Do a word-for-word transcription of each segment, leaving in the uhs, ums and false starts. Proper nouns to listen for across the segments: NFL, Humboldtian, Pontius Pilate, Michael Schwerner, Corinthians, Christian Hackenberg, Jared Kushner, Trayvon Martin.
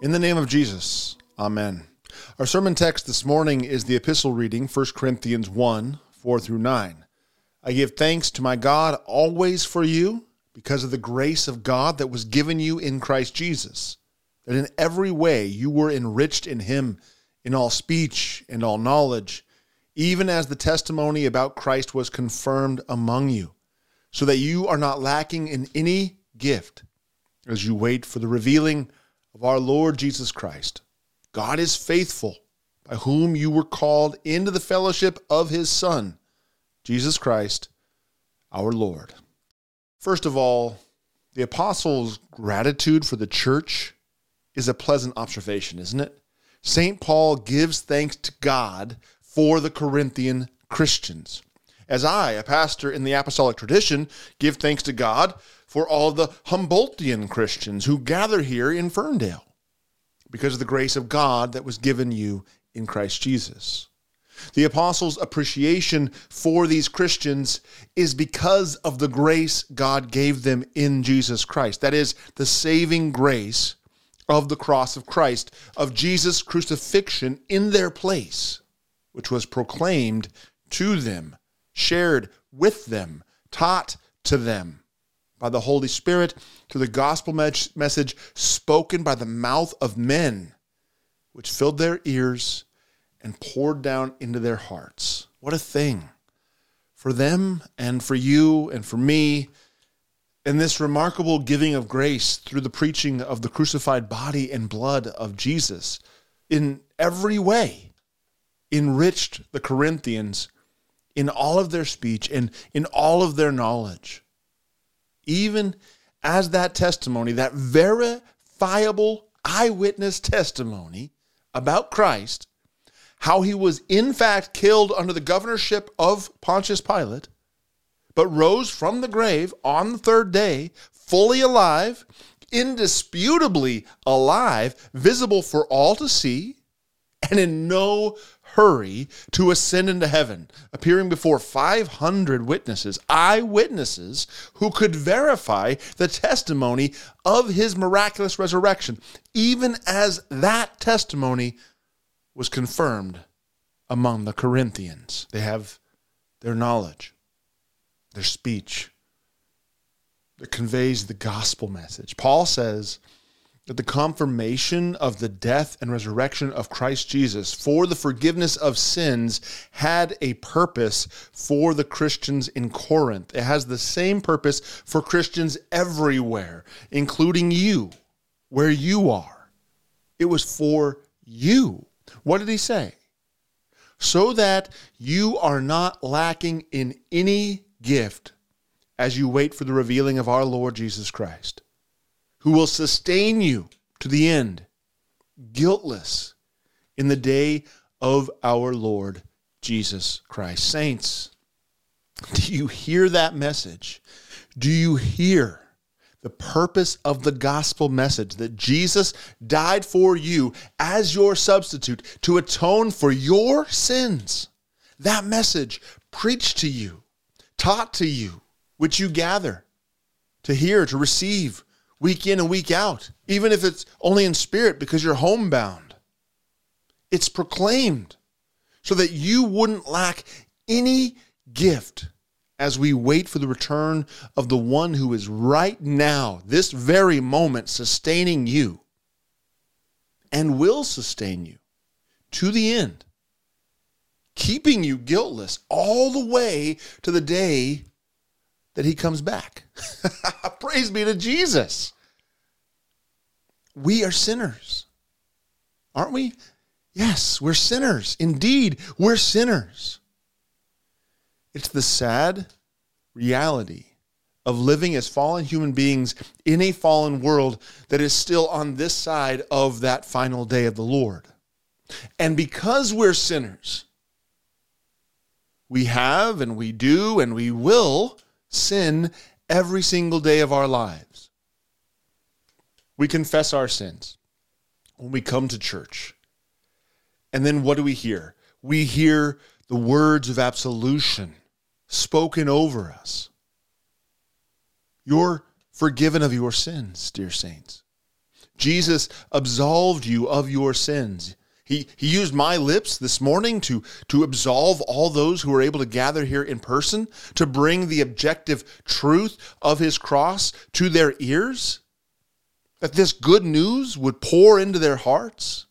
In the name of Jesus, amen. Our sermon text this morning is the epistle reading, First Corinthians one, four through nine. I give thanks to my God always for you, because of the grace of God that was given you in Christ Jesus, that in every way you were enriched in him, in all speech and all knowledge, even as the testimony about Christ was confirmed among you, so that you are not lacking in any gift as you wait for the revealing of our Lord Jesus Christ. God is faithful, by whom you were called into the fellowship of his Son, Jesus Christ, our Lord. First of all, the apostles' gratitude for the church is a pleasant observation, isn't it? Saint Paul gives thanks to God for the Corinthian Christians. As I, a pastor in the apostolic tradition, give thanks to God for all the Humboldtian Christians who gather here in Ferndale, because of the grace of God that was given you in Christ Jesus. The apostles' appreciation for these Christians is because of the grace God gave them in Jesus Christ. That is, the saving grace of the cross of Christ, of Jesus' crucifixion in their place, which was proclaimed to them, shared with them, taught to them by the Holy Spirit through the gospel message spoken by the mouth of men, which filled their ears and poured down into their hearts. What a thing for them and for you and for me. And this remarkable giving of grace through the preaching of the crucified body and blood of Jesus in every way enriched the Corinthians in all of their speech and in all of their knowledge. Even as that testimony, that verifiable eyewitness testimony about Christ, how he was in fact killed under the governorship of Pontius Pilate, but rose from the grave on the third day, fully alive, indisputably alive, visible for all to see, and in no hurry to ascend into heaven, appearing before five hundred witnesses, eyewitnesses who could verify the testimony of his miraculous resurrection, even as that testimony was confirmed among the Corinthians. They have their knowledge, their speech that conveys the gospel message. Paul says that the confirmation of the death and resurrection of Christ Jesus for the forgiveness of sins had a purpose for the Christians in Corinth. It has the same purpose for Christians everywhere, including you, where you are. It was for you. What did he say? So that you are not lacking in any gift as you wait for the revealing of our Lord Jesus Christ, who will sustain you to the end, guiltless, in the day of our Lord Jesus Christ. Saints, do you hear that message? Do you hear the purpose of the gospel message that Jesus died for you as your substitute to atone for your sins? That message preached to you, taught to you, which you gather to hear, to receive, week in and week out, even if it's only in spirit because you're homebound. It's proclaimed so that you wouldn't lack any gift as we wait for the return of the one who is right now, this very moment, sustaining you and will sustain you to the end, keeping you guiltless all the way to the day that he comes back. Praise be to Jesus. We are sinners, aren't we? Yes, we're sinners. Indeed, we're sinners. It's the sad reality of living as fallen human beings in a fallen world that is still on this side of that final day of the Lord. And because we're sinners, we have and we do and we will sin every single day of our lives. We confess our sins when we come to church. And then what do we hear? We hear the words of absolution spoken over us. You're forgiven of your sins, dear saints. Jesus absolved you of your sins. He he used my lips this morning to, to absolve all those who were able to gather here in person, to bring the objective truth of his cross to their ears, that this good news would pour into their hearts,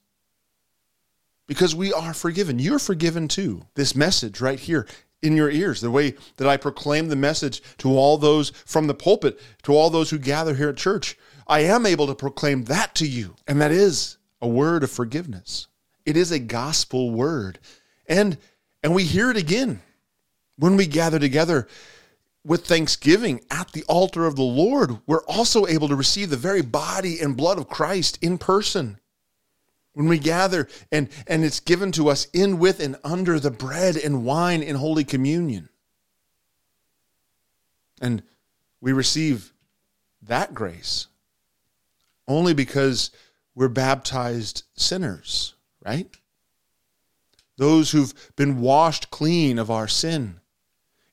because we are forgiven. You're forgiven too. This message right here in your ears, the way that I proclaim the message to all those from the pulpit, to all those who gather here at church, I am able to proclaim that to you, and that is a word of forgiveness. It is a gospel word. And and we hear it again when we gather together with thanksgiving at the altar of the Lord. We're also able to receive the very body and blood of Christ in person when we gather, and, and it's given to us in, with, and under the bread and wine in Holy Communion. And we receive that grace only because we're baptized sinners. Right? Those who've been washed clean of our sin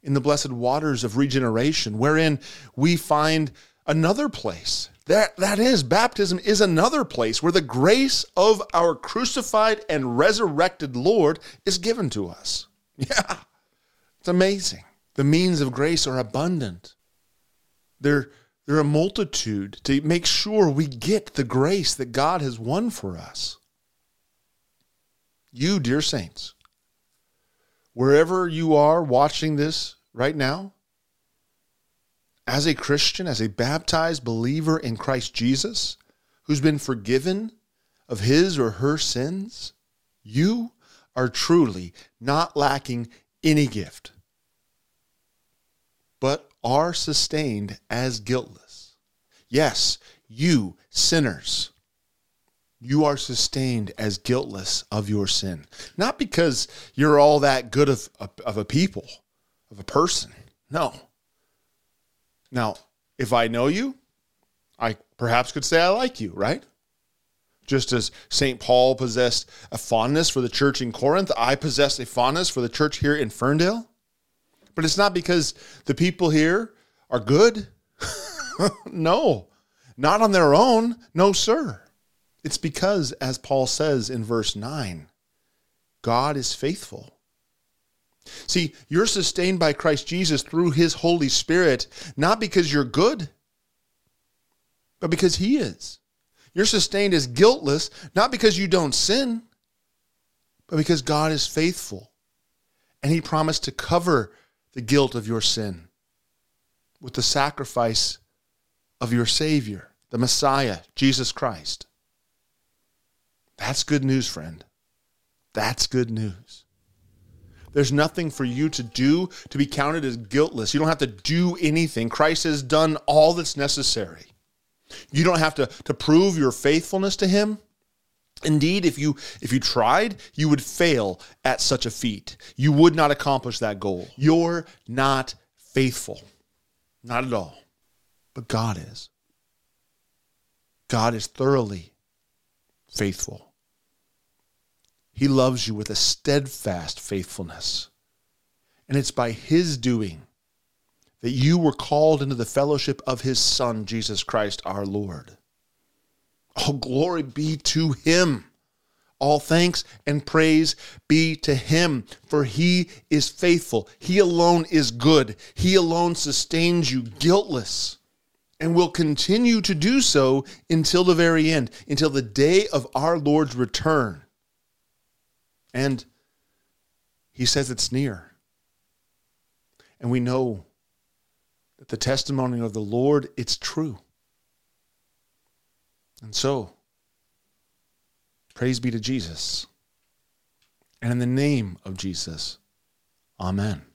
in the blessed waters of regeneration, wherein we find another place. That, that is, baptism is another place where the grace of our crucified and resurrected Lord is given to us. Yeah, it's amazing. The means of grace are abundant. They're, they're a multitude to make sure we get the grace that God has won for us. You, dear saints, wherever you are watching this right now, as a Christian, as a baptized believer in Christ Jesus, who's been forgiven of his or her sins, you are truly not lacking any gift, but are sustained as guiltless. Yes, you sinners, you are sustained as guiltless of your sin. Not because you're all that good of, of, of a people, of a person. No. Now, if I know you, I perhaps could say I like you, right? Just as Saint Paul possessed a fondness for the church in Corinth, I possess a fondness for the church here in Ferndale. But it's not because the people here are good. No. Not on their own. No, sir. It's because, as Paul says in verse nine, God is faithful. See, you're sustained by Christ Jesus through his Holy Spirit, not because you're good, but because he is. You're sustained as guiltless, not because you don't sin, but because God is faithful, and he promised to cover the guilt of your sin with the sacrifice of your Savior, the Messiah, Jesus Christ. That's good news, friend. That's good news. There's nothing for you to do to be counted as guiltless. You don't have to do anything. Christ has done all that's necessary. You don't have to, to prove your faithfulness to him. Indeed, if you if you tried, you would fail at such a feat. You would not accomplish that goal. You're not faithful. Not at all. But God is. God is thoroughly faithful. He loves you with a steadfast faithfulness. And it's by his doing that you were called into the fellowship of his Son, Jesus Christ, our Lord. All glory be to him. All thanks and praise be to him, for he is faithful. He alone is good. He alone sustains you guiltless, and will continue to do so until the very end, until the day of our Lord's return. And he says it's near. And we know that the testimony of the Lord, it's true. And so, praise be to Jesus. And in the name of Jesus, amen.